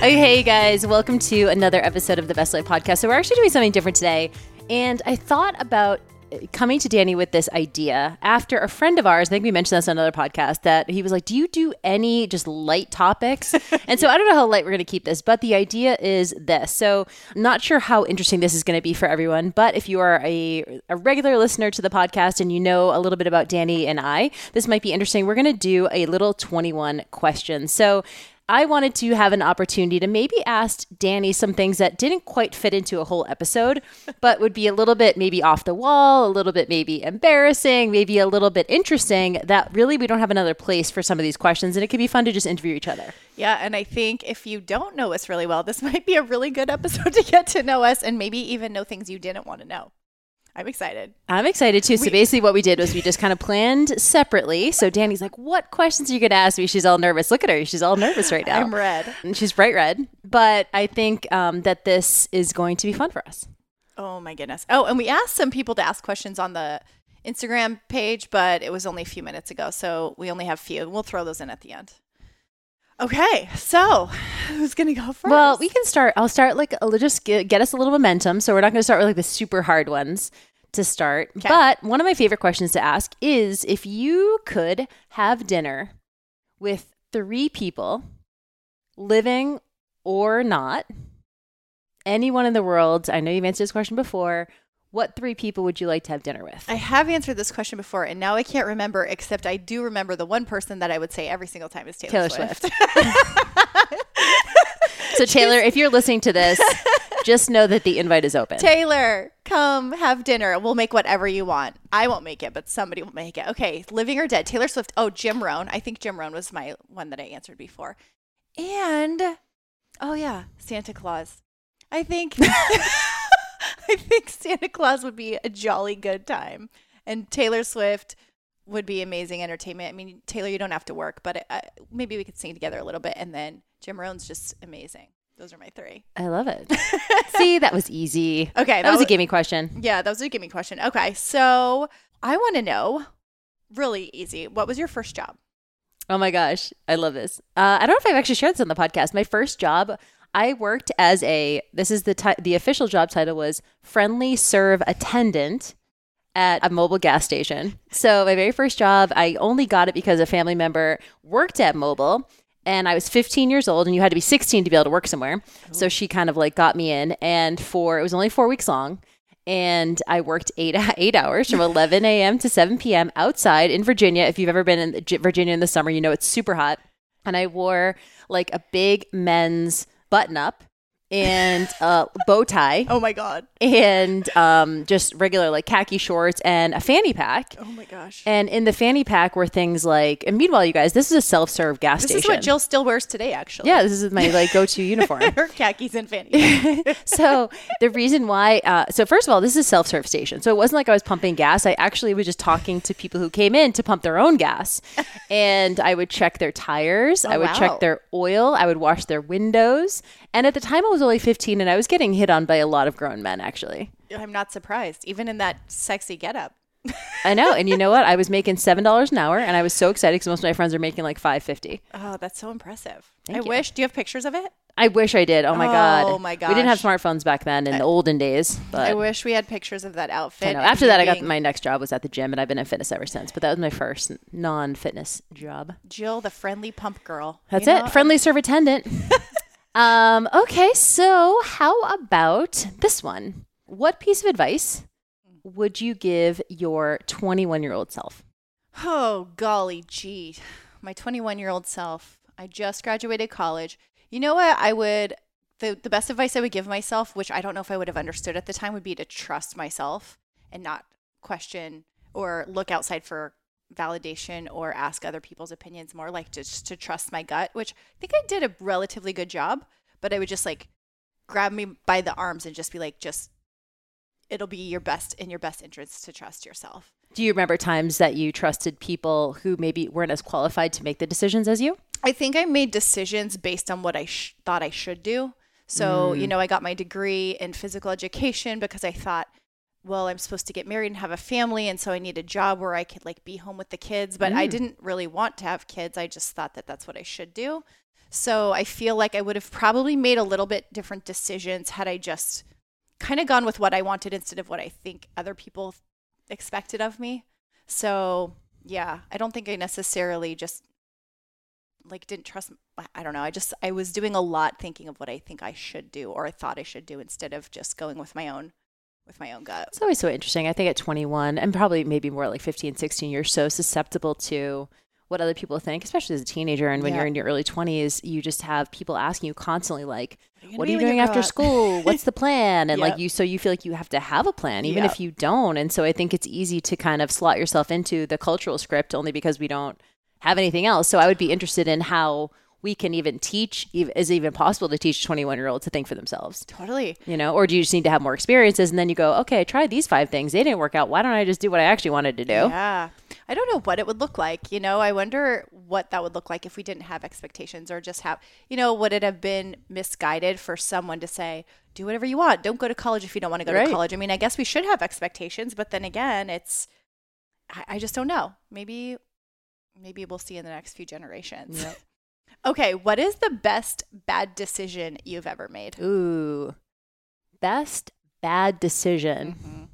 Hey guys, welcome to another episode of the Best Life Podcast. So we're actually doing something different today. And I thought about coming to Danny with this idea after a friend of ours, I think we mentioned this on another podcast, that he was like, do you do any just light topics? And so I don't know how light we're going to keep this, but the idea is this. So I'm not sure how interesting this is going to be for everyone, but if you are a regular listener to the podcast and you know a little bit about Danny and I, this might be interesting. We're going to do a little 21 questions. So I wanted to have an opportunity to maybe ask Danny some things that didn't quite fit into a whole episode, but would be a little bit maybe off the wall, a little bit maybe embarrassing, maybe a little bit interesting, that really we don't have another place for some of these questions. And it could be fun to just interview each other. Yeah. And I think if you don't know us really well, this might be a really good episode to get to know us and maybe even know things you didn't want to know. I'm excited. I'm excited too. So basically what we did was we just kind of planned separately. So Danny's like, what questions are you going to ask me? She's all nervous. Look at her. She's all nervous right now. I'm red. And she's bright red. But I think that this is going to be fun for us. Oh my goodness. Oh, and we asked some people to ask questions on the Instagram page, but it was only a few minutes ago. So we only have a few. We'll throw those in at the end. Okay, so who's going to go first? Well, we can start. I'll start like, just get us a little momentum. So we're not going to start with like the super hard ones to start. Okay. But one of my favorite questions to ask is if you could have dinner with three people, living or not, anyone in the world, I know you've answered this question before, what three people would you like to have dinner with? I have answered this question before, and now I can't remember, except I do remember the one person that I would say every single time is Taylor Swift. So Taylor, if you're listening to this, just know that the invite is open. Taylor, come have dinner. We'll make whatever you want. I won't make it, but somebody will make it. Okay, living or dead. Taylor Swift. Oh, Jim Rohn. I think Jim Rohn was my one that I answered before. And, oh yeah, Santa Claus. I think Santa Claus would be a jolly good time. And Taylor Swift would be amazing entertainment. I mean, Taylor, you don't have to work, but maybe we could sing together a little bit. And then Jim Rohn's just amazing. Those are my three. I love it. See, that was easy. Okay. That was a gimme question. Yeah, that was a gimme question. Okay. So I want to know, really easy, what was your first job? Oh my gosh. I love this. I don't know if I've actually shared this on the podcast. My first job, I worked as the official job title was friendly serve attendant at a Mobil gas station. So my very first job, I only got it because a family member worked at Mobil. And I was 15 years old and you had to be 16 to be able to work somewhere. Ooh. So she kind of like got me in and it was only 4 weeks long. And I worked eight hours from 11 a.m. to 7 p.m. outside in Virginia. If you've ever been in Virginia in the summer, you know it's super hot. And I wore like a big men's button up and bow tie. Oh my God. And just regular like khaki shorts and a fanny pack. Oh my gosh. And in the fanny pack were things like, and meanwhile, you guys, this is a self-serve gas station. This is what Jill still wears today, actually. Yeah, this is my like go-to uniform. Her khakis and fanny pack. So the reason why, so first of all, this is a self-serve station. So it wasn't like I was pumping gas. I actually was just talking to people who came in to pump their own gas. And I would check their tires. Oh, I would check their oil. I would wash their windows. And at the time I was only 15 and I was getting hit on by a lot of grown men, actually. I'm not surprised, even in that sexy getup. I know. And you know what? I was making $7 an hour and I was so excited because most of my friends are making like $5.50. Oh, that's so impressive. Thank you. I wish. Do you have pictures of it? I wish I did. Oh my God. Oh my God. We didn't have smartphones back then in the olden days. But I wish we had pictures of that outfit. After that, I got my next job was at the gym, and I've been in fitness ever since. But that was my first non-fitness job. Jill, the friendly pump girl. That's it. Know? Friendly serve attendant. Okay. So how about this one? What piece of advice would you give your 21-year-old self? Oh, golly gee. My 21-year-old self. I just graduated college. You know what I would, the best advice I would give myself, which I don't know if I would have understood at the time, would be to trust myself and not question or look outside for validation or ask other people's opinions more, like just to trust my gut, which I think I did a relatively good job, but I would just like grab me by the arms and just be like, just, it'll be your best, in your best interest to trust yourself. Do you remember times that you trusted people who maybe weren't as qualified to make the decisions as you? I think I made decisions based on what I thought I should do. So, you know, I got my degree in physical education because I thought, well, I'm supposed to get married and have a family. And so I need a job where I could like be home with the kids. But I didn't really want to have kids. I just thought that that's what I should do. So I feel like I would have probably made a little bit different decisions had I just kind of gone with what I wanted instead of what I think other people expected of me. So yeah, I don't think I necessarily just like didn't trust. I don't know. I was doing a lot thinking of what I think I should do or I thought I should do instead of just going with my own gut. It's always so interesting. I think at 21 and probably maybe more like 15, 16, you're so susceptible to what other people think, especially as a teenager. And when you're in your early 20s, you just have people asking you constantly, like, what are you doing after school? What's the plan? And like so you feel like you have to have a plan, even if you don't. And so I think it's easy to kind of slot yourself into the cultural script only because we don't have anything else. So I would be interested in how we can even teach, is it even possible to teach 21-year-olds to think for themselves? Totally. You know, or do you just need to have more experiences? And then you go, okay, I tried these 5 things. They didn't work out. Why don't I just do what I actually wanted to do? Yeah. I don't know what it would look like. You know, I wonder what that would look like if we didn't have expectations or just have, you know, would it have been misguided for someone to say, do whatever you want. Don't go to college if you don't want to go to college. I mean, I guess we should have expectations, but then again, it's, I just don't know. Maybe we'll see in the next few generations. Yep. Okay, what is the best bad decision you've ever made? Ooh, best bad decision.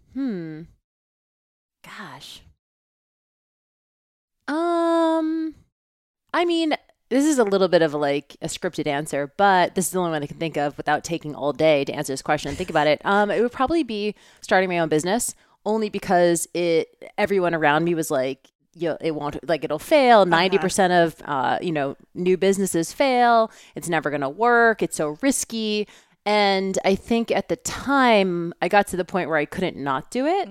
Gosh. I mean, this is a little bit of a scripted answer, but this is the only one I can think of without taking all day to answer this question and think about it. It would probably be starting my own business only because everyone around me was like, it won't, it'll fail. 90% of, new businesses fail. It's never going to work. It's so risky. And I think at the time I got to the point where I couldn't not do it,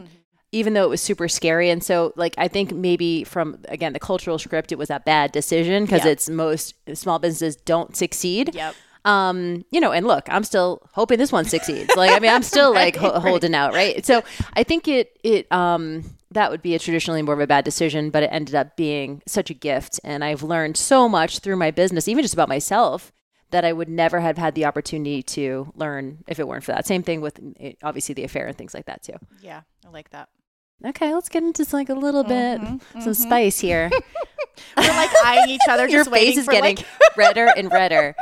even though it was super scary. And so I think maybe from, again, the cultural script, it was a bad decision because it's most small businesses don't succeed. Yep. And look, I'm still hoping this one succeeds. I'm still holding out. Right. So I think that would be traditionally more of a bad decision, but it ended up being such a gift. And I've learned so much through my business, even just about myself, that I would never have had the opportunity to learn if it weren't for that. Same thing with obviously the affair and things like that too. Yeah. I like that. Okay. Let's get into a little bit, some spice here. We're eyeing each other. Your face is getting redder and redder.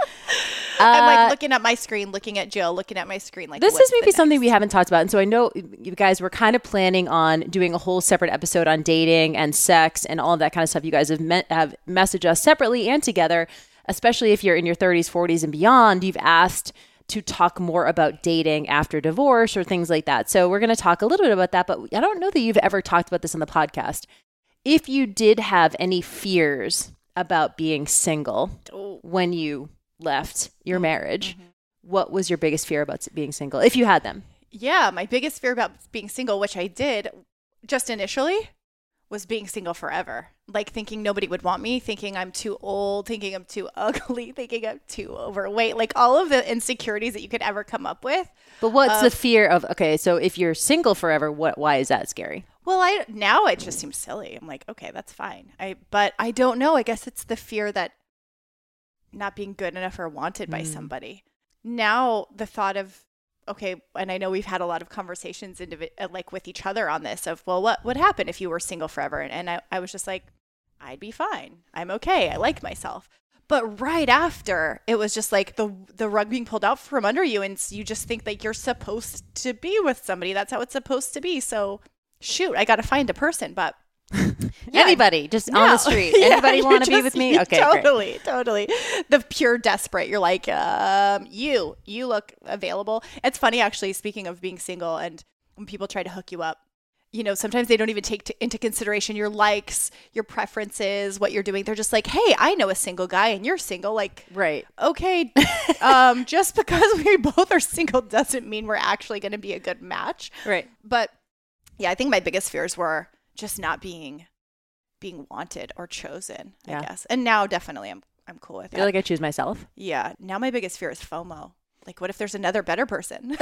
I'm looking at my screen, looking at Jill, looking at my screen. This is maybe something we haven't talked about. And so I know you guys were kind of planning on doing a whole separate episode on dating and sex and all that kind of stuff. You guys have messaged us separately and together, especially if you're in your 30s, 40s and beyond. You've asked to talk more about dating after divorce or things like that. So we're going to talk a little bit about that, but I don't know that you've ever talked about this on the podcast. If you did have any fears about being single when you left your marriage, what was your biggest fear about being single, if you had them? Yeah, my biggest fear about being single, which I did just initially, was being single forever. Thinking nobody would want me, thinking I'm too old, thinking I'm too ugly, thinking I'm too overweight, all of the insecurities that you could ever come up with. But what's the fear of, okay, so if you're single forever, why is that scary? Well, now it just seems silly. I'm like, okay, that's fine. But I don't know. I guess it's the fear that not being good enough or wanted by somebody. Now the thought of, okay, and I know we've had a lot of conversations with each other on this of, well, what would happen if you were single forever? And I was just like, I'd be fine. I'm okay. I like myself. But right after, it was just like the rug being pulled out from under you, and you just think like you're supposed to be with somebody. That's how it's supposed to be. So shoot, I got to find a person, but anybody just on the street. Anybody want to be with me? Okay, totally, great. Totally. The pure desperate. You're like, you look available. It's funny, actually, speaking of being single and when people try to hook you up, you know, sometimes they don't even take into consideration your likes, your preferences, what you're doing. They're just like, hey, I know a single guy and you're single. Like, right. Okay. Just because we both are single doesn't mean we're actually going to be a good match. Right. But yeah, I think my biggest fears were just not being wanted or chosen, I guess. And now definitely I'm cool with it. I feel like I choose myself. Yeah. Now my biggest fear is FOMO. Like, what if there's another better person?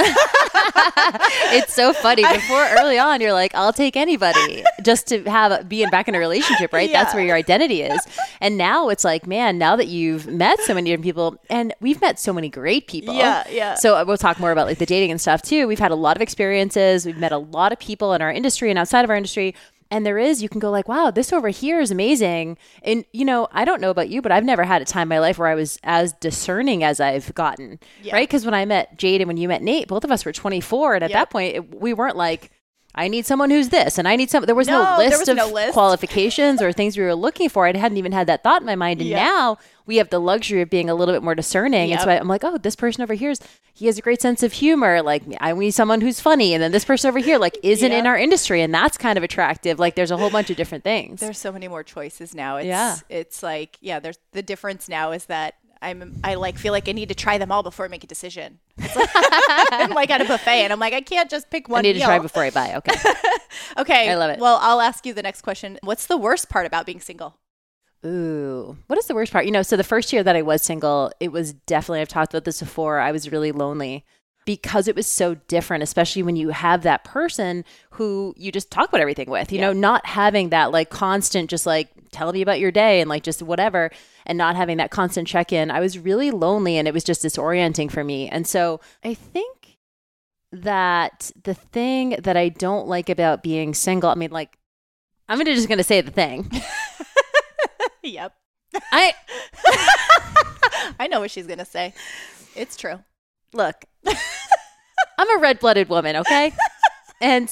It's so funny. Before, early on, you're like, I'll take anybody just to be back in a relationship, right? Yeah. That's where your identity is. And now it's like, man, now that you've met so many different people, and we've met so many great people. Yeah, yeah. So we'll talk more about like the dating and stuff too. We've had a lot of experiences. We've met a lot of people in our industry and outside of our industry. And there is, you can go like, wow, this over here is amazing. And, you know, I don't know about you, but I've never had a time in my life where I was as discerning as I've gotten, right? Because when I met Jade and when you met Nate, both of us were 24. And at that point, we weren't like, I need someone who's this. And I need some, there was no list of qualifications or things we were looking for. I hadn't even had that thought in my mind. And now we have the luxury of being a little bit more discerning. And so I'm like, oh, this person over here, he has a great sense of humor. Like, I need someone who's funny. And then this person over here, like, isn't in our industry. And that's kind of attractive. Like, there's a whole bunch of different things. There's so many more choices now. It's like, there's the difference now is that I feel like I need to try them all before I make a decision. It's like, I'm like at a buffet and I'm like, I can't just pick one. I need to try before I buy. Okay. Okay. I love it. Well, I'll ask you the next question. What's the worst part about being single? Ooh, what is the worst part? You know, so the first year that I was single, it was definitely, I've talked about this before, I was really lonely because it was so different, especially when you have that person who you just talk about everything with, you know, not having that like constant, just like tell me about your day and like just whatever, and not having that constant check-in. I was really lonely and it was just disorienting for me. And so I think that the thing that I don't like about being single, I mean, like, I'm just going to say the thing. Yep. I know what she's going to say. It's true. Look, I'm a red-blooded woman, okay? And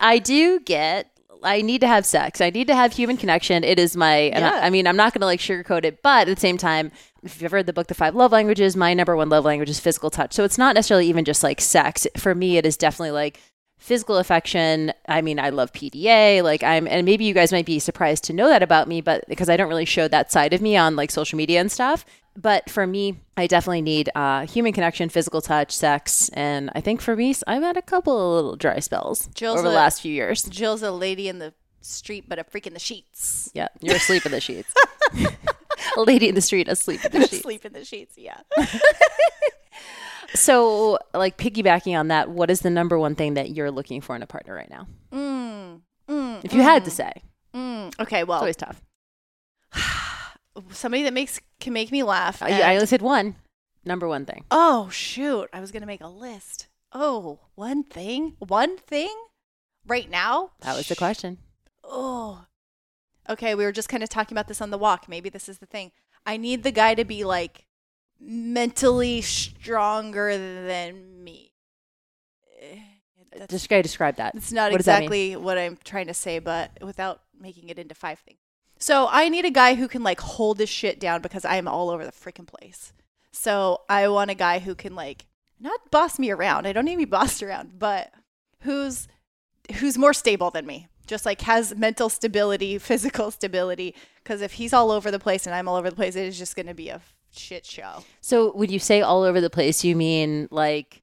I do get, I need to have sex. I need to have human connection. It is my, I'm not going to like sugarcoat it, but at the same time, if you've ever read the book, The 5 Love Languages, my number one love language is physical touch. So it's not necessarily even just like sex. For me, it is definitely like physical affection. I mean, I love PDA, like and maybe you guys might be surprised to know that about me, but because I don't really show that side of me on like social media and stuff. But for me, I definitely need human connection, physical touch, sex. And I think for me, I've had a couple of little dry spells over the last few years. Jill's a lady in the street, but a freak in the sheets. Yeah, you're asleep in the sheets. A lady in the street, asleep in the sheets. Asleep in the sheets, yeah. So, like, piggybacking on that, what is the number one thing that you're looking for in a partner right now? If you had to say. Okay, well. It's always tough. Somebody that can make me laugh. I listed one. Number one thing. Oh, shoot. I was going to make a list. Oh, one thing? One thing? Right now? That was the question. Oh. Okay, we were just kind of talking about this on the walk. Maybe this is the thing. I need the guy to be, like, mentally stronger than me. Just gotta describe that. It's not exactly what I'm trying to say, but without making it into five things. So I need a guy who can like hold his shit down because I am all over the freaking place. So I want a guy who can like not boss me around. I don't need to be bossed around, but who's more stable than me. Just like has mental stability, physical stability. Because if he's all over the place and I'm all over the place, it is just gonna be a shit show. So would you say all over the place, you mean like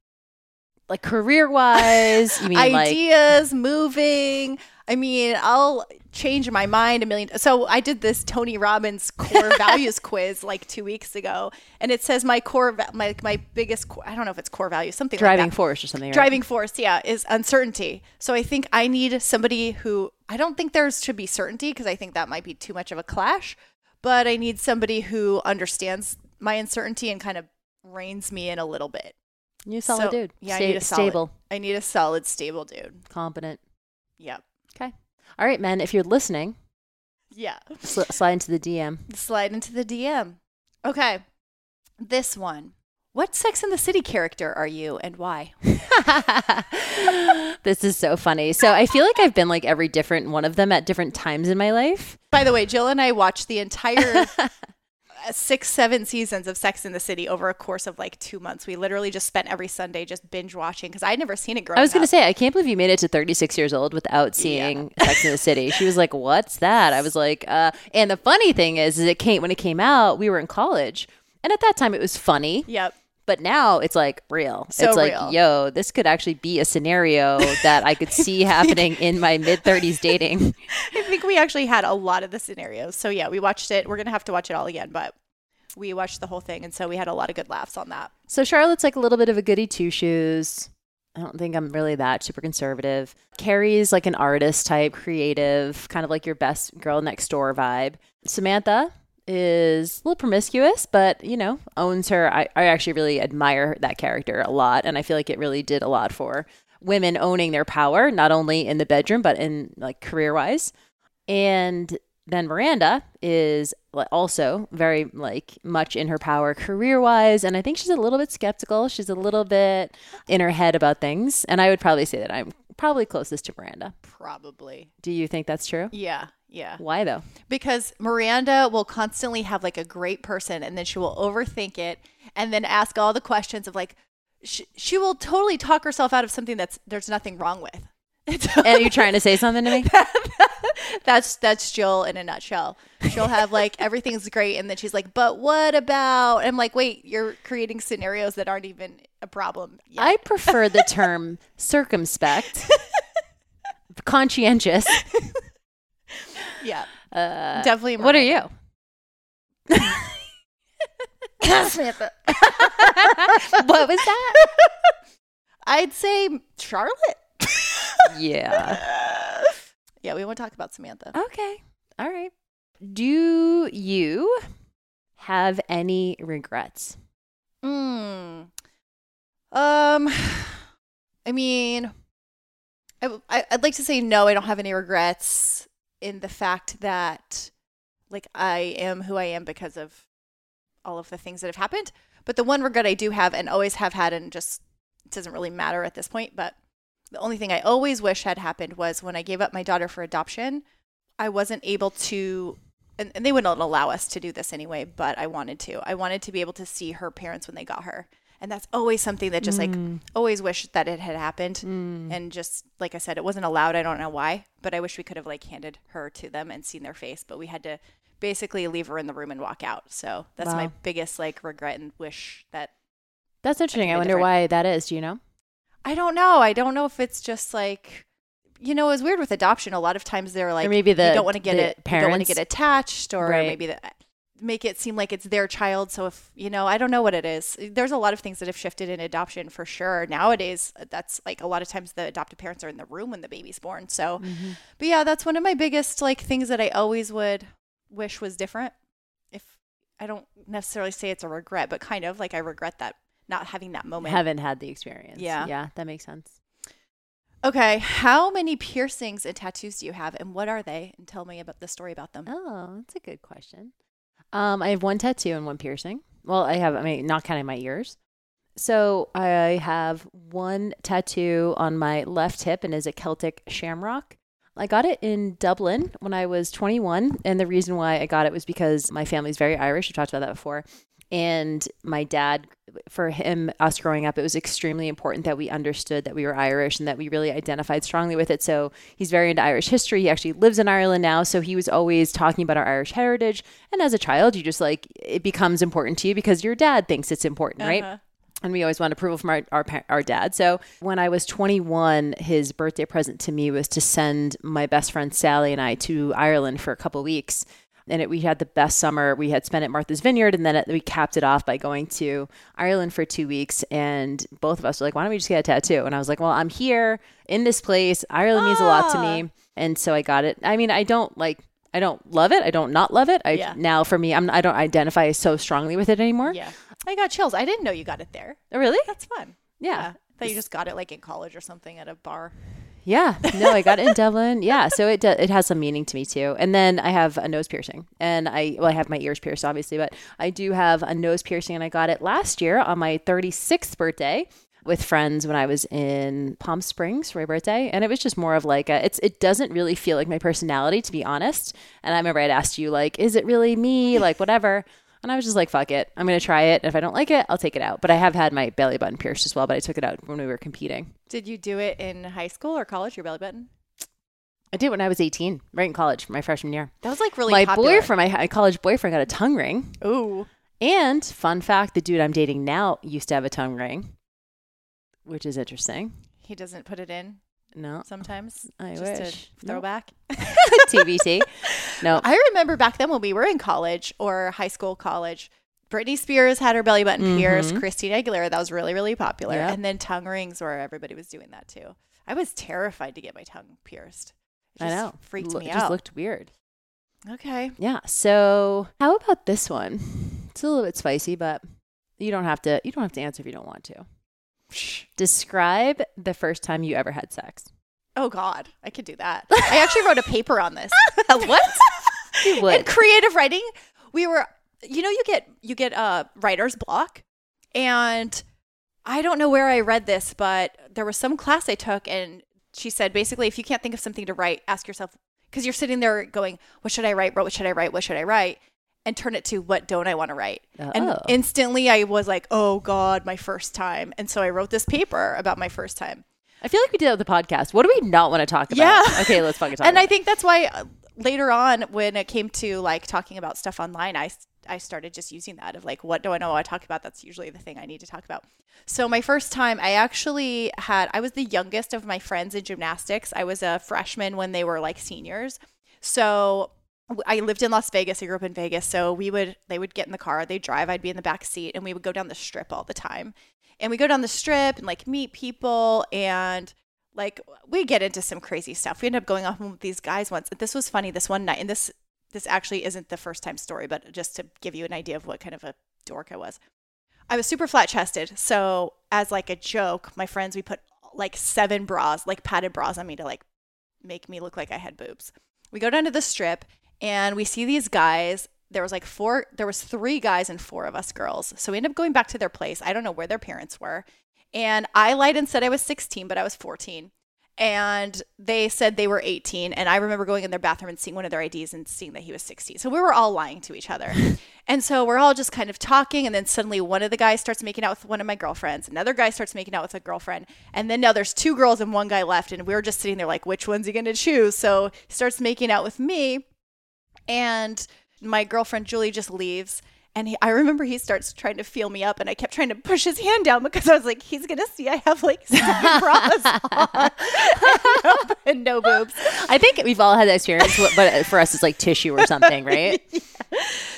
career wise? You mean ideas, moving? I mean, I'll change my mind a million. So I did this Tony Robbins core values quiz like 2 weeks ago, and it says my core, my biggest, I don't know if it's core value, something driving like that. Force or something. Right? Driving force, yeah, is uncertainty. So I think I need somebody who, I don't think there should be certainty because I think that might be too much of a clash. But I need somebody who understands my uncertainty and kind of reins me in a little bit. You're a solid dude. Yeah, I need a solid, stable. I need a solid, stable dude. Competent. Yep. Okay. All right, men, if you're listening. Yeah. Slide into the DM. Okay. This one. What Sex and the City character are you and why? This is so funny. So I feel like I've been like every different one of them at different times in my life. By the way, Jill and I watched the entire 6-7 seasons of Sex and the City over a course of like 2 months. We literally just spent every Sunday just binge watching because I'd never seen it growing up. I was going to say, I can't believe you made it to 36 years old without seeing Sex and the City. She was like, what's that? I was like, and the funny thing is when it came out, we were in college. And at that time, it was funny. Yep. But now it's like real. So it's like, real. Yo, this could actually be a scenario that I could see happening in my mid-30s dating. I think we actually had a lot of the scenarios. So yeah, we watched it. We're going to have to watch it all again, but we watched the whole thing. And so we had a lot of good laughs on that. So Charlotte's like a little bit of a goody two-shoes. I don't think I'm really that super conservative. Carrie's like an artist type, creative, kind of like your best girl next door vibe. Samantha is a little promiscuous, but, you know, owns her. I actually really admire that character a lot. And I feel like it really did a lot for women owning their power, not only in the bedroom, but in like career-wise. And then Miranda is also very like much in her power career-wise. And I think she's a little bit skeptical. She's a little bit in her head about things. And I would probably say that I'm probably closest to Miranda. Probably. Do you think that's true? Yeah. Yeah. Why though? Because Miranda will constantly have like a great person and then she will overthink it and then ask all the questions of like, she will totally talk herself out of something that's there's nothing wrong with. And you're trying to say something to me? That's Jill in a nutshell. She'll have like, everything's great. And then she's like, but what about? And I'm like, wait, you're creating scenarios that aren't even a problem yet. I prefer the term circumspect, conscientious. Yeah, definitely. What are you? Samantha. What was that? I'd say Charlotte. Yeah. Yeah, we won't talk about Samantha. Okay. All right. Do you have any regrets? I mean, I'd like to say no, I don't have any regrets. In the fact that like I am who I am because of all of the things that have happened. But the one regret I do have and always have had, and just it doesn't really matter at this point, but the only thing I always wish had happened was when I gave up my daughter for adoption, I wasn't able to, and they wouldn't allow us to do this anyway, but I wanted to. I wanted to be able to see her parents when they got her. And that's always something that just like always wish that it had happened. And just like I said, it wasn't allowed. I don't know why, but I wish we could have like handed her to them and seen their face. But we had to basically leave her in the room and walk out. So that's my biggest like regret and wish that. That's interesting. I wonder why that is. Do you know? I don't know. I don't know if it's just like, you know, it's weird with adoption. A lot of times they're like, or maybe you don't want to get it. Parents. You don't want to get attached or maybe the make it seem like it's their child. So if, you know, I don't know what it is. There's a lot of things that have shifted in adoption for sure. Nowadays, that's like a lot of times the adoptive parents are in the room when the baby's born. So, but yeah, that's one of my biggest like things that I always would wish was different. If I don't necessarily say it's a regret, but kind of like I regret that not having that moment. I haven't had the experience. Yeah. Yeah. That makes sense. Okay. How many piercings and tattoos do you have and what are they? And tell me about the story about them. Oh, that's a good question. I have one tattoo and one piercing. Well, I mean, not counting my ears. So I have one tattoo on my left hip and is a Celtic shamrock. I got it in Dublin when I was 21. And the reason why I got it was because my family's very Irish. I've talked about that before. And my dad, for him, us growing up, it was extremely important that we understood that we were Irish and that we really identified strongly with it. So he's very into Irish history. He actually lives in Ireland now. So he was always talking about our Irish heritage. And as a child, you just like, it becomes important to you because your dad thinks it's important, right? And we always want approval from our dad. So when I was 21, his birthday present to me was to send my best friend Sally and I to Ireland for a couple of weeks. And we had the best summer we had spent at Martha's Vineyard. And then we capped it off by going to Ireland for 2 weeks. And both of us were like, why don't we just get a tattoo? And I was like, well, I'm here in this place. Ireland means a lot to me. And so I got it. I mean, I don't love it. I don't not love it. Now for me, I don't identify so strongly with it anymore. Yeah. I got chills. I didn't know you got it there. Oh, really? That's fun. Yeah. I thought you just got it like in college or something at a bar. Yeah. No, I got it in Dublin. Yeah. So it has some meaning to me too. And then I have a nose piercing, and I have my ears pierced obviously, but I do have a nose piercing, and I got it last year on my 36th birthday with friends when I was in Palm Springs for my birthday. And it was just more of like, it doesn't really feel like my personality, to be honest. And I remember I'd asked you like, is it really me? Like whatever. And I was just like, fuck it. I'm going to try it. And if I don't like it, I'll take it out. But I have had my belly button pierced as well, but I took it out when we were competing. Did you do it in high school or college, your belly button? I did when I was 18, right in college, my freshman year. That was like really popular. My college boyfriend got a tongue ring. Ooh. And fun fact, the dude I'm dating now used to have a tongue ring, which is interesting. He doesn't put it in? No. Sometimes? I just wish. A throwback? Nope. TBT. No. I remember back then when we were in college or high school, college, Britney Spears had her belly button pierced, Christina Aguilera, that was really, really popular. Yep. And then tongue rings where everybody was doing that too. I was terrified to get my tongue pierced. It just freaked me out. It just looked weird. Okay. Yeah. So how about this one? It's a little bit spicy, but you don't have to answer if you don't want to. Describe the first time you ever had sex. Oh God, I could do that. I actually wrote a paper on this. What? You would. In creative writing, we were, you get a writer's block, and I don't know where I read this, but there was some class I took, and she said basically, if you can't think of something to write, ask yourself, because you're sitting there going, what should I write? What should I write? What should I write? And turn it to what don't I want to write? Uh-oh. And instantly I was like, oh God, my first time. And so I wrote this paper about my first time. I feel like we did that with the podcast. What do we not want to talk about? Yeah. Okay, let's fucking talk about it. And I think that's why later on when it came to like talking about stuff online, I started just using that of like, what do I know I talk about? That's usually the thing I need to talk about. So my first time I was the youngest of my friends in gymnastics. I was a freshman when they were like seniors. So I lived in Las Vegas. I grew up in Vegas. So they would get in the car, they'd drive, I'd be in the back seat, and we would go down the strip all the time. And we go down the strip and like meet people, and like we get into some crazy stuff. We ended up going off with these guys once. This was funny this one night, and this actually isn't the first time story, but just to give you an idea of what kind of a dork I was. I was super flat chested. So as like a joke, my friends, we put like 7 bras, like padded bras on me to like make me look like I had boobs. We go down to the strip. And we see these guys, there was 3 guys and 4 of us girls. So we ended up going back to their place. I don't know where their parents were. And I lied and said I was 16, but I was 14. And they said they were 18. And I remember going in their bathroom and seeing one of their IDs and seeing that he was 16. So we were all lying to each other. And so we're all just kind of talking. And then suddenly one of the guys starts making out with one of my girlfriends. Another guy starts making out with a girlfriend. And then now there's 2 girls and 1 guy left. And we were just sitting there like, which one's he going to choose? So he starts making out with me. And my girlfriend, Julie, just leaves. And I remember he starts trying to feel me up. And I kept trying to push his hand down because I was like, he's going to see I have like 7 bras on and no boobs. I think we've all had that experience. But for us, it's like tissue or something, right? Yeah.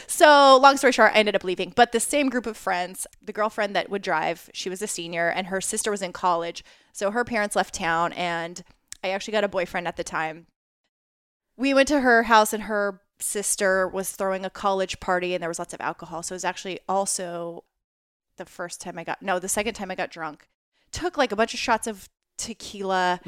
So long story short, I ended up leaving. But the same group of friends, the girlfriend that would drive, she was a senior and her sister was in college. So her parents left town. And I actually got a boyfriend at the time. We went to her house and her sister was throwing a college party and there was lots of alcohol. So it was actually also the second time I got drunk. Took like a bunch of shots of tequila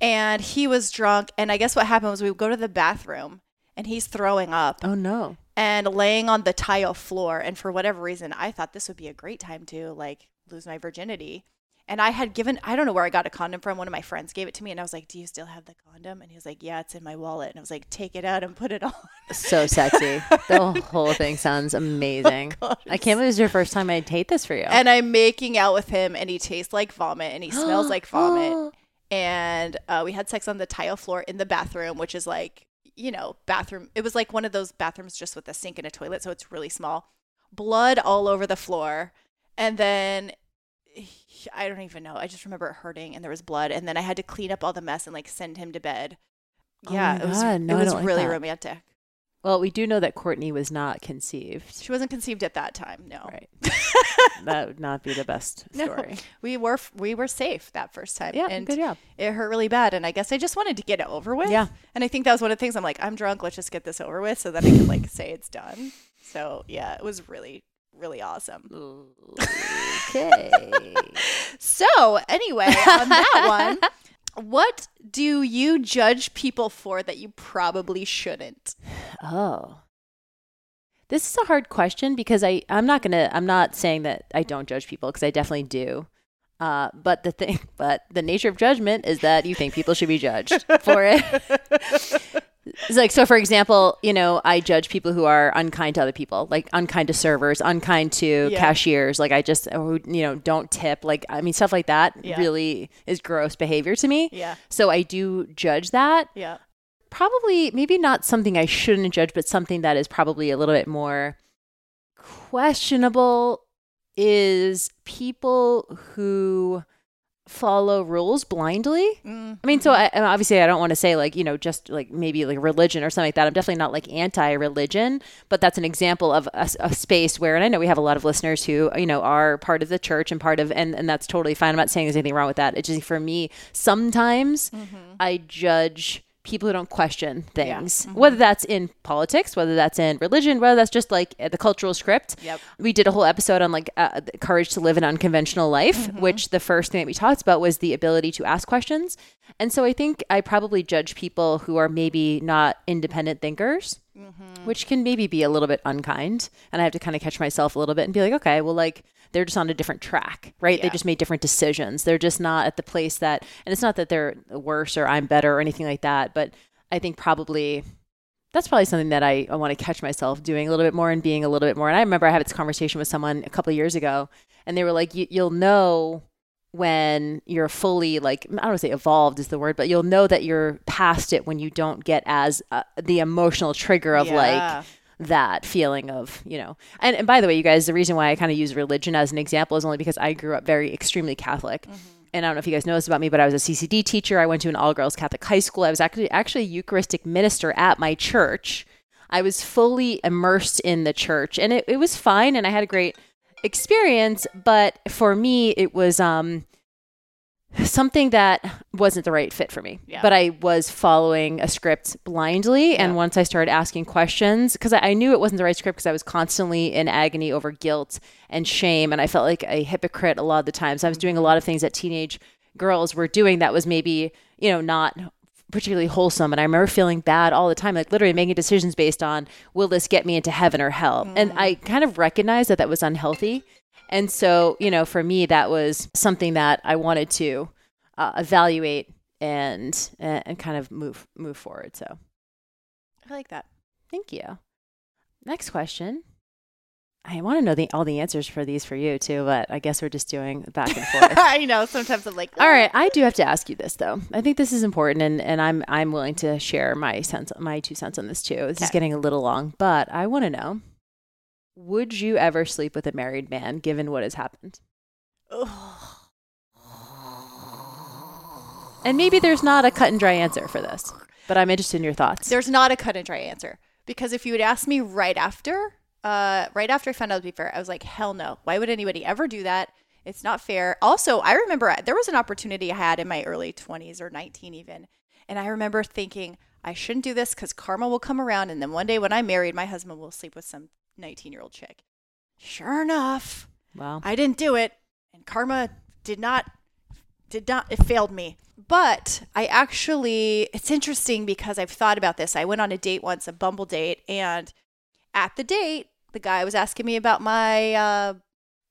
and he was drunk. And I guess what happened was we would go to the bathroom and he's throwing up. Oh no. And laying on the tile floor. And for whatever reason, I thought this would be a great time to like lose my virginity. And I had I don't know where I got a condom from. One of my friends gave it to me and I was like, do you still have the condom? And he was like, yeah, it's in my wallet. And I was like, take it out and put it on. So sexy. The whole thing sounds amazing. Oh, I can't believe it was your first time. I'd hate this for you. And I'm making out with him and he tastes like vomit and he smells like vomit. And we had sex on the tile floor in the bathroom, which is like, bathroom. It was like one of those bathrooms just with a sink and a toilet. So it's really small. Blood all over the floor. And then I don't even know. I just remember it hurting and there was blood. And then I had to clean up all the mess and like send him to bed. Yeah, oh it was really romantic. Well, we do know that Courtney was not conceived. She wasn't conceived at that time. No. Right. That would not be the best story. No, we were safe that first time. Yeah, and good job. It hurt really bad. And I guess I just wanted to get it over with. Yeah. And I think that was one of the things I'm like, I'm drunk. Let's just get this over with so that I can like say it's done. So yeah, it was really, really awesome. Okay. So anyway, on that one, What do you judge people for that you probably shouldn't? Oh. This is a hard question because I'm not saying that I don't judge people, because I definitely do. But the nature of judgment is that you think people should be judged for it. It's like, so for example, you know, I judge people who are unkind to other people, like unkind to servers, unkind to cashiers. Like I just, you know, don't tip. Like, I mean, stuff like that really is gross behavior to me. Yeah. So I do judge that. Yeah. Probably, maybe not something I shouldn't judge, but something that is probably a little bit more questionable is people who follow rules blindly. Mm. I mean, so I don't want to say like, you know, just like maybe like religion or something like that. I'm definitely not like anti-religion, but that's an example of a space where, and I know we have a lot of listeners who, you know, are part of the church and and that's totally fine. I'm not saying there's anything wrong with that. It's just for me, sometimes I judge people who don't question things, whether that's in politics, whether that's in religion, whether that's just like the cultural script. Yep. We did a whole episode on like the courage to live an unconventional life, which the first thing that we talked about was the ability to ask questions. And so I think I probably judge people who are maybe not independent thinkers, which can maybe be a little bit unkind. And I have to kind of catch myself a little bit and be like, okay, well, like, they're just on a different track, right? Yeah. They just made different decisions. They're just not at the place that, and it's not that they're worse or I'm better or anything like that, but I think probably that's probably something that I want to catch myself doing a little bit more and being a little bit more. And I remember I had this conversation with someone a couple of years ago, and they were like, you'll know when you're fully, like, I don't want to say evolved is the word, but you'll know that you're past it when you don't get as the emotional trigger of like, that feeling of, you know, and by the way, you guys, the reason why I kind of use religion as an example is only because I grew up very extremely Catholic. And I don't know if you guys know this about me, but I was a CCD teacher. I went to an all-girls Catholic high school. I was actually a Eucharistic minister at my church. I was fully immersed in the church, and it was fine, and I had a great experience, but for me, it was something that wasn't the right fit for me, but I was following a script blindly. And once I started asking questions, because I knew it wasn't the right script, because I was constantly in agony over guilt and shame. And I felt like a hypocrite a lot of the time. So I was doing a lot of things that teenage girls were doing that was maybe, you know, not particularly wholesome. And I remember feeling bad all the time, like literally making decisions based on, will this get me into heaven or hell? And I kind of recognized that that was unhealthy. And so, you know, for me, that was something that I wanted to evaluate and kind of move forward. So I like that. Thank you. Next question. I want to know all the answers for these for you too, but I guess we're just doing back and forth. I know. Sometimes I'm like, all right, I do have to ask you this though. I think this is important, and I'm willing to share my 2 cents on this too. This is getting a little long, but I want to know. Would you ever sleep with a married man, given what has happened? Ugh. And maybe there's not a cut and dry answer for this, but I'm interested in your thoughts. There's not a cut and dry answer, because if you would ask me right after I found out it was fair, I was like, hell no. Why would anybody ever do that? It's not fair. Also, I remember there was an opportunity I had in my early 20s or 19 even, and I remember thinking, I shouldn't do this because karma will come around, and then one day when I'm married, my husband will sleep with some 19-year-old chick. Sure enough, wow. I didn't do it, and karma did not. It failed me. But I actually, it's interesting because I've thought about this. I went on a date once, a Bumble date, and at the date, the guy was asking me about my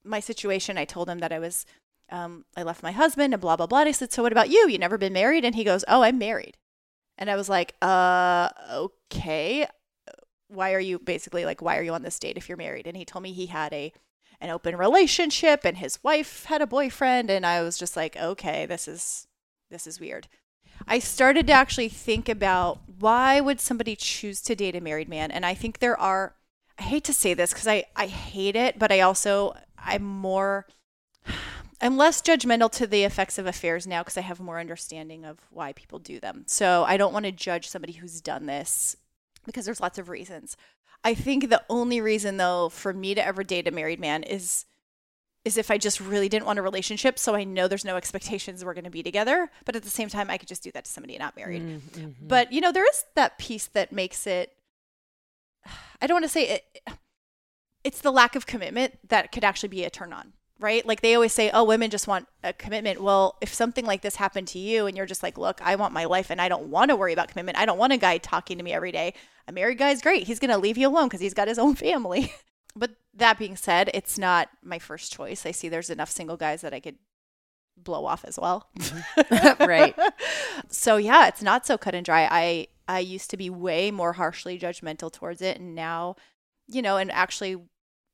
my situation. I told him that I was I left my husband and blah blah blah. And I said, "So what about you? You never been married?" And he goes, "Oh, I'm married." And I was like, okay." Why are you on this date if you're married? And he told me he had an open relationship and his wife had a boyfriend. And I was just like, okay, this is weird. I started to actually think about, why would somebody choose to date a married man? And I think I hate to say this because I hate it, but I'm less judgmental to the effects of affairs now because I have more understanding of why people do them. So I don't want to judge somebody who's done this, because there's lots of reasons. I think the only reason, though, for me to ever date a married man is if I just really didn't want a relationship, so I know there's no expectations we're going to be together. But at the same time, I could just do that to somebody not married. Mm-hmm. But, you know, there is that piece that makes it, I don't want to say it's the lack of commitment that could actually be a turn on, right? Like they always say, oh, women just want a commitment. Well, if something like this happened to you and you're just like, look, I want my life and I don't want to worry about commitment. I don't want a guy talking to me every day. A married guy is great. He's going to leave you alone because he's got his own family. But that being said, it's not my first choice. I see there's enough single guys that I could blow off as well. Right. So yeah, it's not so cut and dry. I used to be way more harshly judgmental towards it. And now, you know, and actually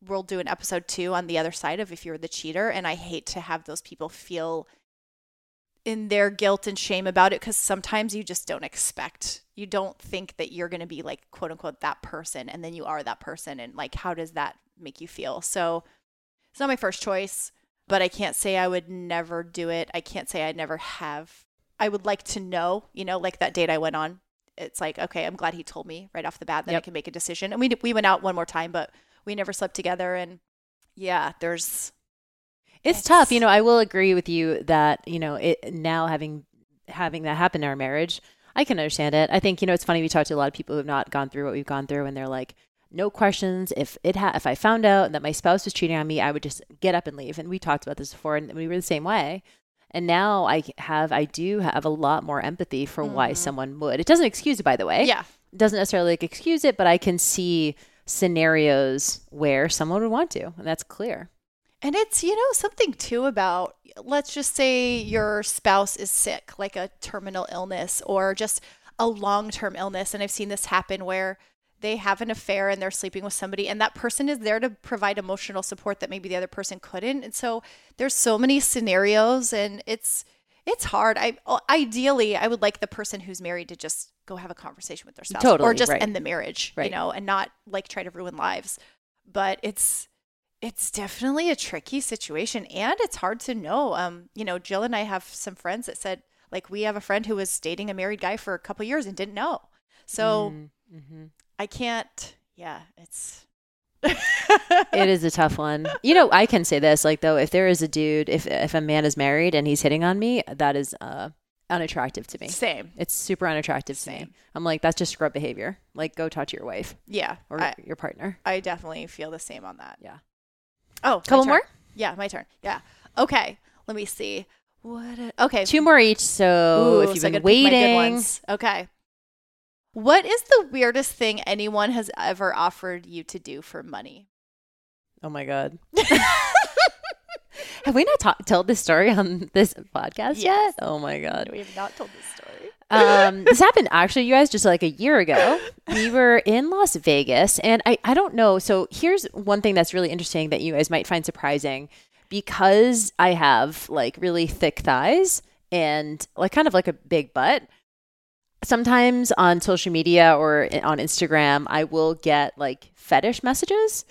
we'll do an episode 2 on the other side of if you're the cheater. And I hate to have those people feel in their guilt and shame about it, because sometimes you just don't expect, you don't think that you're going to be like, quote unquote, that person. And then you are that person. And like, how does that make you feel? So it's not my first choice, but I can't say I would never do it. I can't say I never have. I would like to know, you know, like that date I went on. It's like, okay, I'm glad he told me right off the bat that I can make a decision. And we went out one more time, but we never slept together. And yeah, it's tough. You know, I will agree with you that, you know, it now having that happen in our marriage, I can understand it. I think, you know, it's funny. We talk to a lot of people who have not gone through what we've gone through, and they're like, no questions. If I found out that my spouse was cheating on me, I would just get up and leave. And we talked about this before, and we were the same way. And now I do have a lot more empathy for why someone would. It doesn't excuse it, by the way. Yeah. It doesn't necessarily like excuse it, but I can see scenarios where someone would want to, and that's clear. And it's, you know, something too about, let's just say your spouse is sick, like a terminal illness or just a long-term illness. And I've seen this happen where they have an affair and they're sleeping with somebody, and that person is there to provide emotional support that maybe the other person couldn't. And so there's so many scenarios, and it's hard. Ideally, I would like the person who's married to just go have a conversation with their spouse, totally, or just end the marriage, you know, and not like try to ruin lives. But it's definitely a tricky situation, and it's hard to know. You know, Jill and I have some friends that said, like, we have a friend who was dating a married guy for a couple years and didn't know. So I can't, it is a tough one. You know, I can say this, like, though, if there is a dude, if a man is married and he's hitting on me, that is unattractive to me. Same. It's super unattractive to me. I'm like, that's just scrub behavior. Like, go talk to your wife. Yeah. Or your partner. I definitely feel the same on that. Yeah. Oh, couple more? Yeah, my turn. Yeah. Okay. Let me see. Okay. 2 more each. So if you've been waiting. Pick my good ones. Okay. What is the weirdest thing anyone has ever offered you to do for money? Oh my God. Have we not told this story on this podcast yet? Oh my God. We have not told this story. This happened actually, you guys, just like a year ago. We were in Las Vegas, and I don't know. So here's one thing that's really interesting that you guys might find surprising, because I have like really thick thighs and like kind of like a big butt. Sometimes on social media or on Instagram, I will get like fetish messages.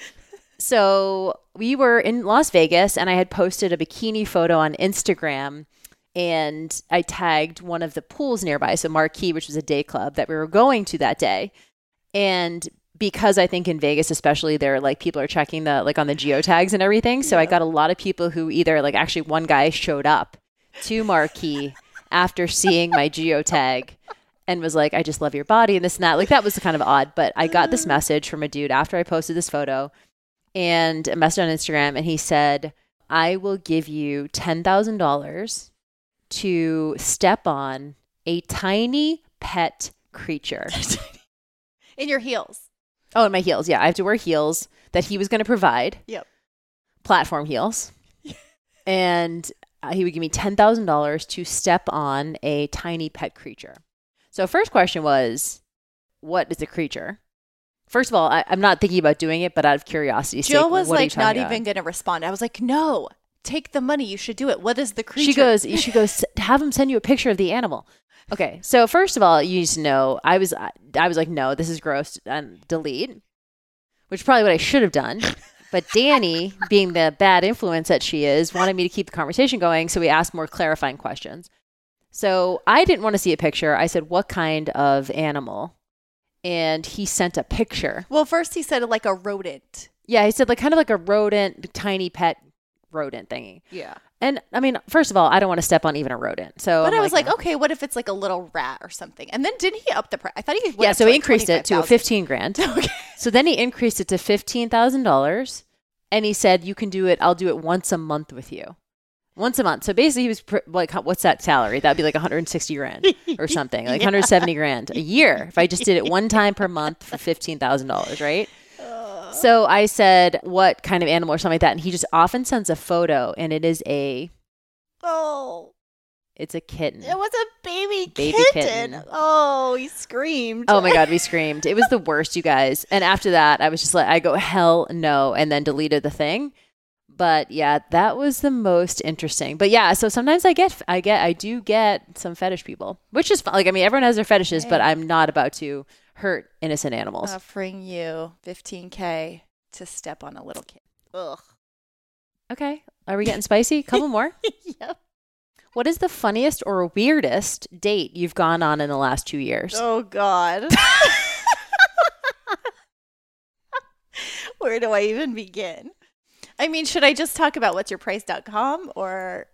So we were in Las Vegas, and I had posted a bikini photo on Instagram, and I tagged one of the pools nearby. So Marquee, which was a day club that we were going to that day. And because I think in Vegas, especially, they're like, people are checking the, like, on the geotags and everything. So I got a lot of people who either, like, actually one guy showed up to Marquee after seeing my geotag and was like, I just love your body and this and that. Like, that was kind of odd. But I got this message from a dude after I posted this photo and a message on Instagram. And he said, I will give you $10,000 to step on a tiny pet creature. In your heels. Oh, in my heels. Yeah. I have to wear heels that he was going to provide. Yep. Platform heels. And he would give me $10,000 to step on a tiny pet creature. So first question was, what is a creature? First of all, I'm not thinking about doing it, but out of curiosity. Jill was like, not even going to respond. I was like, no, take the money. You should do it. What is the creature? She goes, have him send you a picture of the animal. Okay. So first of all, you need to know, I was like, no, this is gross, and delete, which is probably what I should have done. But Danny, being the bad influence that she is, wanted me to keep the conversation going. So we asked more clarifying questions. So I didn't want to see a picture. I said, what kind of animal? And he sent a picture. Well, first he said like a rodent. Yeah, he said like kind of like a rodent, tiny pet rodent thingy. Yeah. And I mean, first of all, I don't want to step on even a rodent. So, but I was like, okay, what if it's like a little rat or something? And then didn't he up the price? I thought he went up to, so he increased it to $15,000. Okay. So then he increased it to $15,000. And he said, you can do it. I'll do it once a month with you. Once a month. So basically he was like, what's that salary? That'd be like 160 grand or something, like 170 grand a year. If I just did it one time per month for $15,000, right? So I said, what kind of animal or something like that? And he just often sends a photo, and it is a... Oh. It's a kitten. It was a baby kitten. Oh, he screamed. Oh my God, we screamed. It was the worst, you guys. And after that, I was just like, I go, hell no, and then deleted the thing. But yeah, that was the most interesting. But yeah, so sometimes I do get some fetish people, which is fun. Like, I mean, everyone has their fetishes, but I'm not about to hurt innocent animals. Offering you $15K to step on a little kid. Ugh. Okay. Are we getting spicy? Couple more. Yep. What is the funniest or weirdest date you've gone on in the last 2 years? Oh, God. Where do I even begin? I mean, should I just talk about whatsyourprice.com or?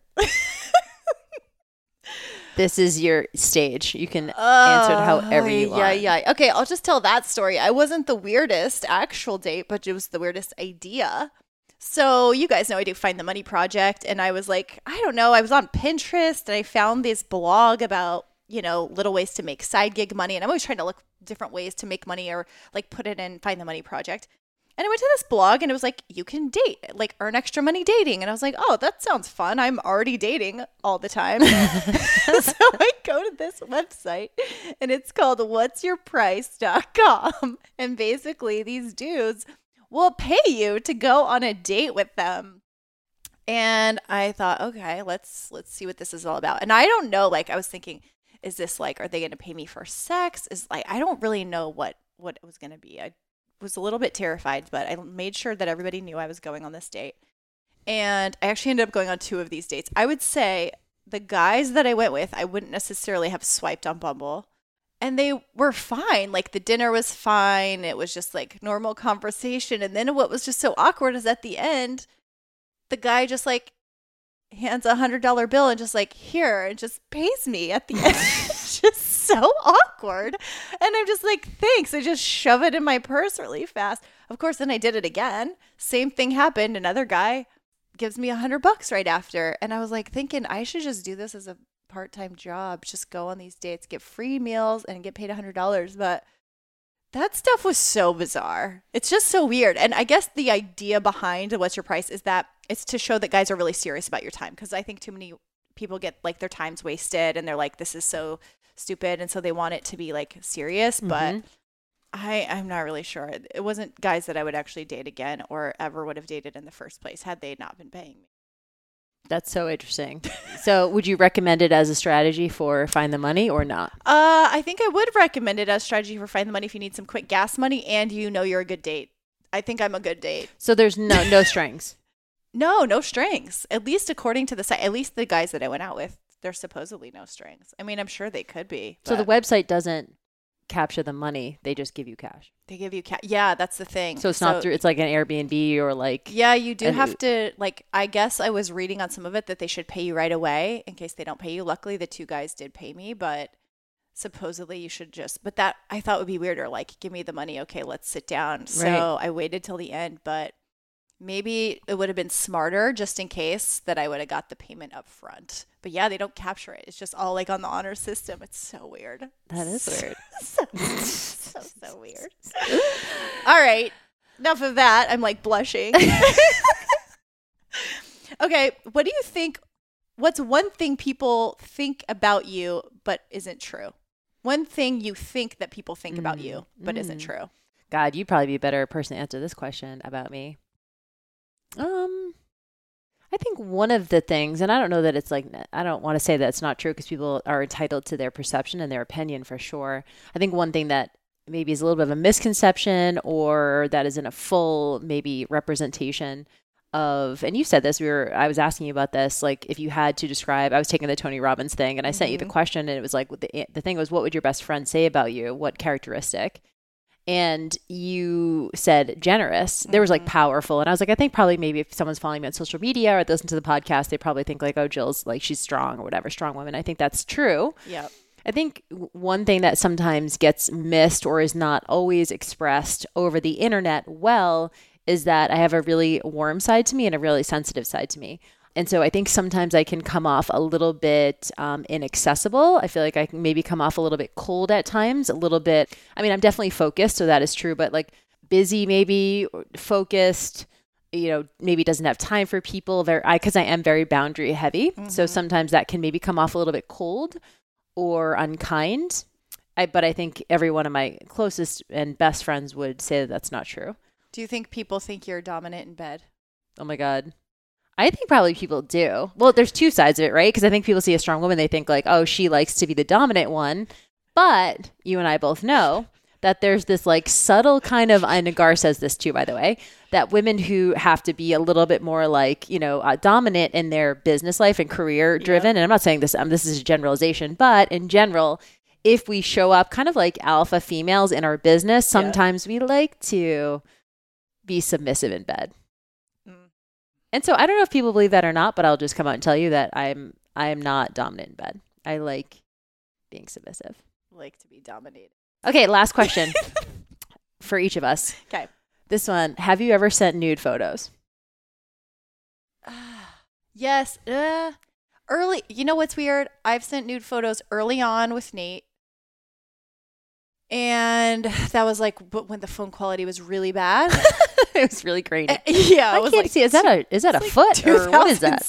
This is your stage. You can answer it however you want. Yeah. Okay, I'll just tell that story. I wasn't the weirdest actual date, but it was the weirdest idea. So you guys know I do Find the Money Project, and I was like, I don't know, I was on Pinterest and I found this blog about, you know, little ways to make side gig money, and I'm always trying to look different ways to make money or like put it in Find the Money Project. And I went to this blog and it was like, you can date, like earn extra money dating. And I was like, oh, that sounds fun. I'm already dating all the time. So I go to this website and it's called whatsyourprice.com. And basically these dudes will pay you to go on a date with them. And I thought, okay, let's see what this is all about. And I don't know, like I was thinking, is this like, are they going to pay me for sex? Is like, I don't really know what it was going to be. I was a little bit terrified, but I made sure that everybody knew I was going on this date. And I actually ended up going on two of these dates. I would say the guys that I went with, I wouldn't necessarily have swiped on Bumble. And they were fine. Like the dinner was fine. It was just like normal conversation. And then what was just so awkward is at the end, the guy just like hands a $100 bill and just like, here, and just pays me at the end. It's just so awkward. And I'm just like, thanks. I just shove it in my purse really fast. Of course, then I did it again. Same thing happened. Another guy gives me $100 right after. And I was like thinking I should just do this as a part-time job, just go on these dates, get free meals and get paid $100. But that stuff was so bizarre. It's just so weird. And I guess the idea behind What's Your Price is that it's to show that guys are really serious about your time, because I think too many people get like their time's wasted and they're like, this is so stupid. And so they want it to be like serious, but I'm not really sure. It wasn't guys that I would actually date again or ever would have dated in the first place had they not been paying me. That's so interesting. So would you recommend it as a strategy for Find the Money or not? I think I would recommend it as a strategy for Find the Money if you need some quick gas money and you know you're a good date. I think I'm a good date. So there's no strings? No strings. At least according to the site, at least the guys that I went out with, there's supposedly no strings. I mean, I'm sure they could be. But... So the website doesn't capture the money. They just give you cash. They give you cash. Yeah, that's the thing. So it's not through, it's like an Airbnb or like. Yeah, you do have to, like, I guess I was reading on some of it that they should pay you right away in case they don't pay you. Luckily, the two guys did pay me, but supposedly you should just, but that I thought would be weirder. Like, give me the money. Okay, let's sit down. So right. I waited till the end, but maybe it would have been smarter just in case that I would have got the payment up front. But yeah, they don't capture it. It's just all like on the honor system. It's so weird. That is weird. so weird. All right. Enough of that. I'm like blushing. Okay. What do you think? What's one thing people think about you but isn't true? One thing you think that people think about you but isn't true. God, you'd probably be a better person to answer this question about me. I think one of the things, and I don't know that it's like, I don't want to say that's not true because people are entitled to their perception and their opinion for sure. I think one thing that maybe is a little bit of a misconception or that isn't a full maybe representation of, and you said this, I was asking you about this, like if you had to describe, I was taking the Tony Robbins thing and I sent you the question and it was like, the thing was, what would your best friend say about you? What characteristic? And you said generous. There was like powerful. And I was like, I think probably maybe if someone's following me on social media or listen to the podcast, they probably think like, oh, Jill's like, she's strong or whatever, strong woman. I think that's true. Yeah. I think one thing that sometimes gets missed or is not always expressed over the internet well is that I have a really warm side to me and a really sensitive side to me. And so I think sometimes I can come off a little bit inaccessible. I feel like I can maybe come off a little bit cold at times, a little bit. I mean, I'm definitely focused, so that is true, but like busy, maybe focused, you know, maybe doesn't have time for people because I am very boundary heavy. Mm-hmm. So sometimes that can maybe come off a little bit cold or unkind. But I think every one of my closest and best friends would say that that's not true. Do you think people think you're dominant in bed? Oh my God. I think probably people do. Well, there's two sides of it, right? Because I think people see a strong woman, they think like, oh, she likes to be the dominant one. But you and I both know that there's this like subtle kind of, and Nagar says this too, by the way, that women who have to be a little bit more like, you know, dominant in their business life and career driven. Yep. And I'm not saying this, this is a generalization, but in general, if we show up kind of like alpha females in our business, sometimes we like to be submissive in bed. Mm. And so I don't know if people believe that or not, but I'll just come out and tell you that I am not dominant in bed. I like being submissive. Like to be dominated. Okay, last question for each of us. Okay. This one, have you ever sent nude photos? Yes. Early, you know what's weird? I've sent nude photos early on with Nate. And that was like when the phone quality was really bad. It was really grainy. Yeah. I can't see. Is that a foot or what is that?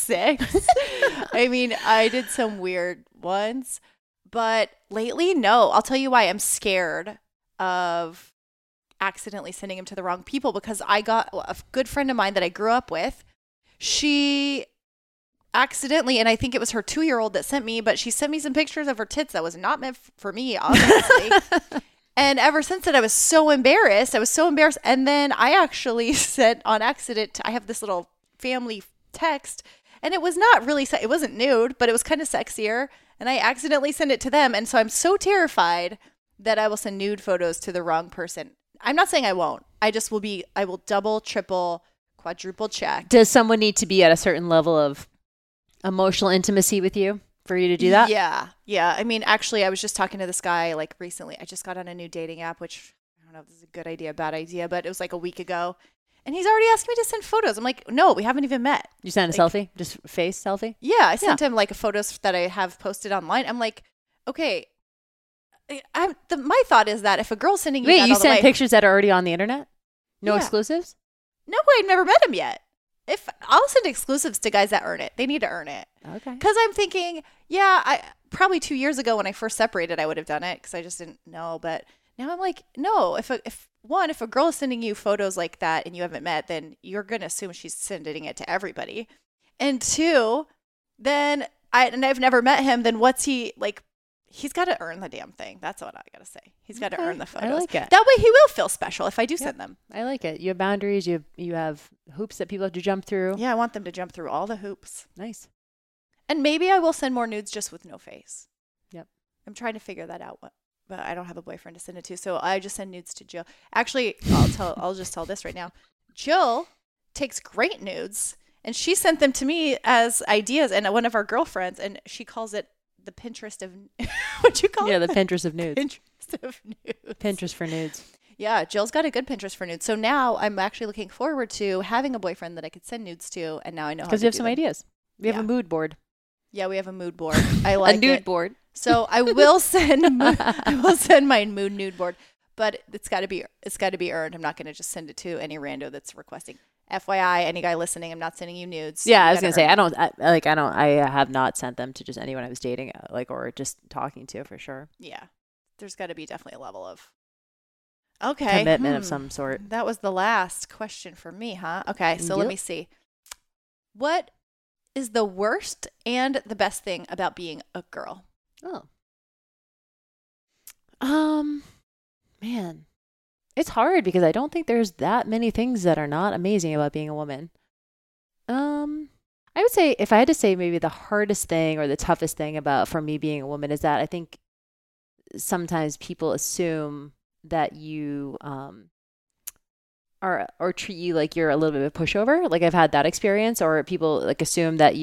I mean, I did some weird ones. But lately, no. I'll tell you why. I'm scared of accidentally sending them to the wrong people because I got a good friend of mine that I grew up with. She accidentally, and I think it was her 2-year-old that sent me, but she sent me some pictures of her tits that was not meant for me, obviously. And ever since then, I was so embarrassed. And then I actually sent on accident, I have this little family text, and it was not really, it wasn't nude, but it was kind of sexier. And I accidentally sent it to them. And so I'm so terrified that I will send nude photos to the wrong person. I'm not saying I won't. I will double, triple, quadruple check. Does someone need to be at a certain level of emotional intimacy with you for you to do that? Yeah. Yeah. I mean, actually, I was just talking to this guy like recently. I just got on a new dating app, which I don't know if this is a good idea, bad idea, but it was like a week ago. And he's already asked me to send photos. I'm like, no, we haven't even met. You sent a selfie? Just face selfie? Yeah. I sent him like photos that I have posted online. I'm like, okay. My thought is that if a girl's sending you that you sent pictures that are already on the internet? No exclusives? No, I've never met him yet. If I'll send exclusives to guys that earn it. They need to earn it. Okay. Because I'm thinking, I probably 2 years ago when I first separated, I would have done it because I just didn't know. But now I'm like, no, if a girl is sending you photos like that and you haven't met, then you're going to assume she's sending it to everybody. And two, then I've never met him. Then what's he like? He's got to earn the damn thing. That's what I got to say. He's got to earn the photos. I like it. That way he will feel special if I do send them. I like it. You have boundaries. You have hoops that people have to jump through. Yeah, I want them to jump through all the hoops. Nice. And maybe I will send more nudes just with no face. Yep. I'm trying to figure that out. But I don't have a boyfriend to send it to. So I just send nudes to Jill. Actually, I'll just tell this right now. Jill takes great nudes and she sent them to me as ideas and one of our girlfriends. And she calls it the Pinterest of, what'd you call it? Yeah, the Pinterest of nudes. Pinterest of nudes. Pinterest for nudes. Yeah, Jill's got a good Pinterest for nudes. So now I'm actually looking forward to having a boyfriend that I could send nudes to. And now I know how to do that. Because we have some ideas. We have a mood board. Yeah, we have a mood board. I like it. A nude board. So I will send my mood nude board, but it's got to be earned. I'm not going to just send it to any rando that's requesting. FYI, any guy listening, I'm not sending you nudes. Yeah, I was going to say I have not sent them to just anyone I was dating like or just talking to for sure. Yeah. There's got to be definitely a level of commitment of some sort. That was the last question for me, huh? Okay, so let me see. What is the worst and the best thing about being a girl? Oh, man, it's hard because I don't think there's that many things that are not amazing about being a woman. I would say if I had to say maybe the hardest thing or the toughest thing for me being a woman is that I think sometimes people assume that you, are, or treat you like you're a little bit of a pushover. Like I've had that experience or people like assume that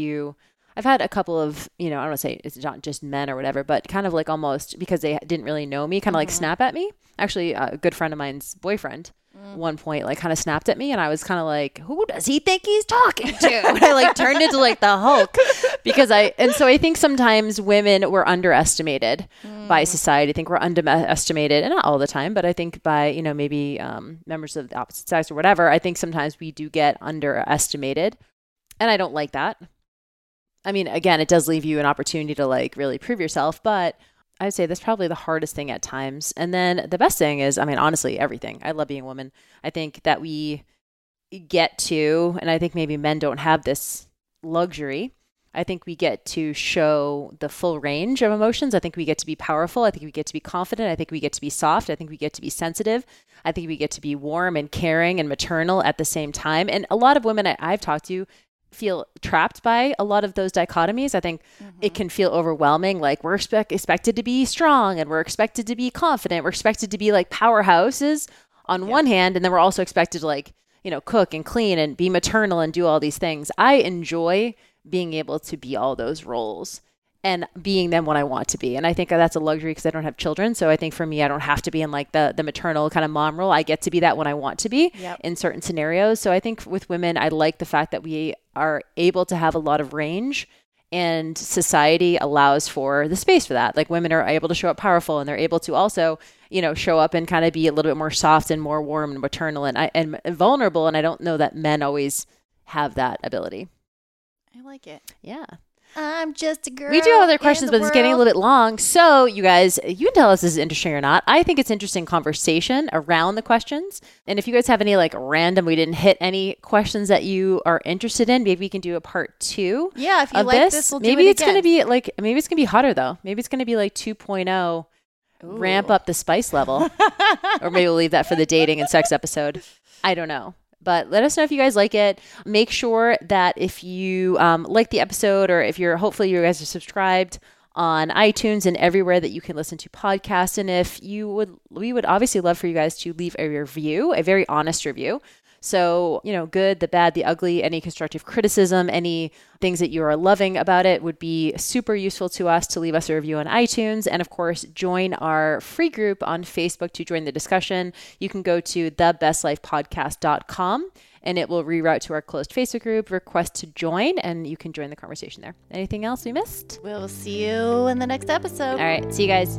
I've had a couple of, you know, I don't want to say it's not just men or whatever, but kind of like almost because they didn't really know me, kind of like snap at me. Actually, a good friend of mine's boyfriend one point like kind of snapped at me, and I was kind of like, who does he think he's talking to? And I like turned into like the Hulk, because so I think sometimes women were underestimated by society. I think we're underestimated, and not all the time, but I think by, you know, maybe members of the opposite sex or whatever. I think sometimes we do get underestimated, and I don't like that. I mean, again, it does leave you an opportunity to like really prove yourself, but I would say that's probably the hardest thing at times. And then the best thing is, I mean, honestly, everything. I love being a woman. I think that we get to, and I think maybe men don't have this luxury, I think we get to show the full range of emotions. I think we get to be powerful. I think we get to be confident. I think we get to be soft. I think we get to be sensitive. I think we get to be warm and caring and maternal at the same time. And a lot of women I've talked to feel trapped by a lot of those dichotomies. I think it can feel overwhelming. Like we're expected to be strong, and we're expected to be confident. We're expected to be like powerhouses on one hand. And then we're also expected to like, you know, cook and clean and be maternal and do all these things. I enjoy being able to be all those roles and being them when I want to be. And I think that's a luxury because I don't have children. So I think for me, I don't have to be in like the maternal kind of mom role. I get to be that when I want to be in certain scenarios. So I think with women, I like the fact that we are able to have a lot of range, and society allows for the space for that. Like women are able to show up powerful, and they're able to also, you know, show up and kind of be a little bit more soft and more warm and maternal and vulnerable. And I don't know that men always have that ability. I like it. Yeah. I'm just a girl. We do have other questions, but it's getting a little bit long. So you guys, you can tell us this is interesting or not. I think it's interesting conversation around the questions. And if you guys have any like random, we didn't hit any questions that you are interested in, maybe we can do a part 2. Yeah. If you like this, we'll do it again. Maybe it's going to be hotter though. Maybe it's going to be like 2.0. Ramp up the spice level. Or maybe we'll leave that for the dating and sex episode. I don't know. But let us know if you guys like it. Make sure that if you like the episode, or if hopefully you guys are subscribed on iTunes and everywhere that you can listen to podcasts. And if you would, we would obviously love for you guys to leave a review, a very honest review. So, you know, good, the bad, the ugly, any constructive criticism, any things that you are loving about it would be super useful to us, to leave us a review on iTunes. And of course, join our free group on Facebook to join the discussion. You can go to thebestlifepodcast.com and it will reroute to our closed Facebook group, request to join, and you can join the conversation there. Anything else we missed? We'll see you in the next episode. All right. See you guys.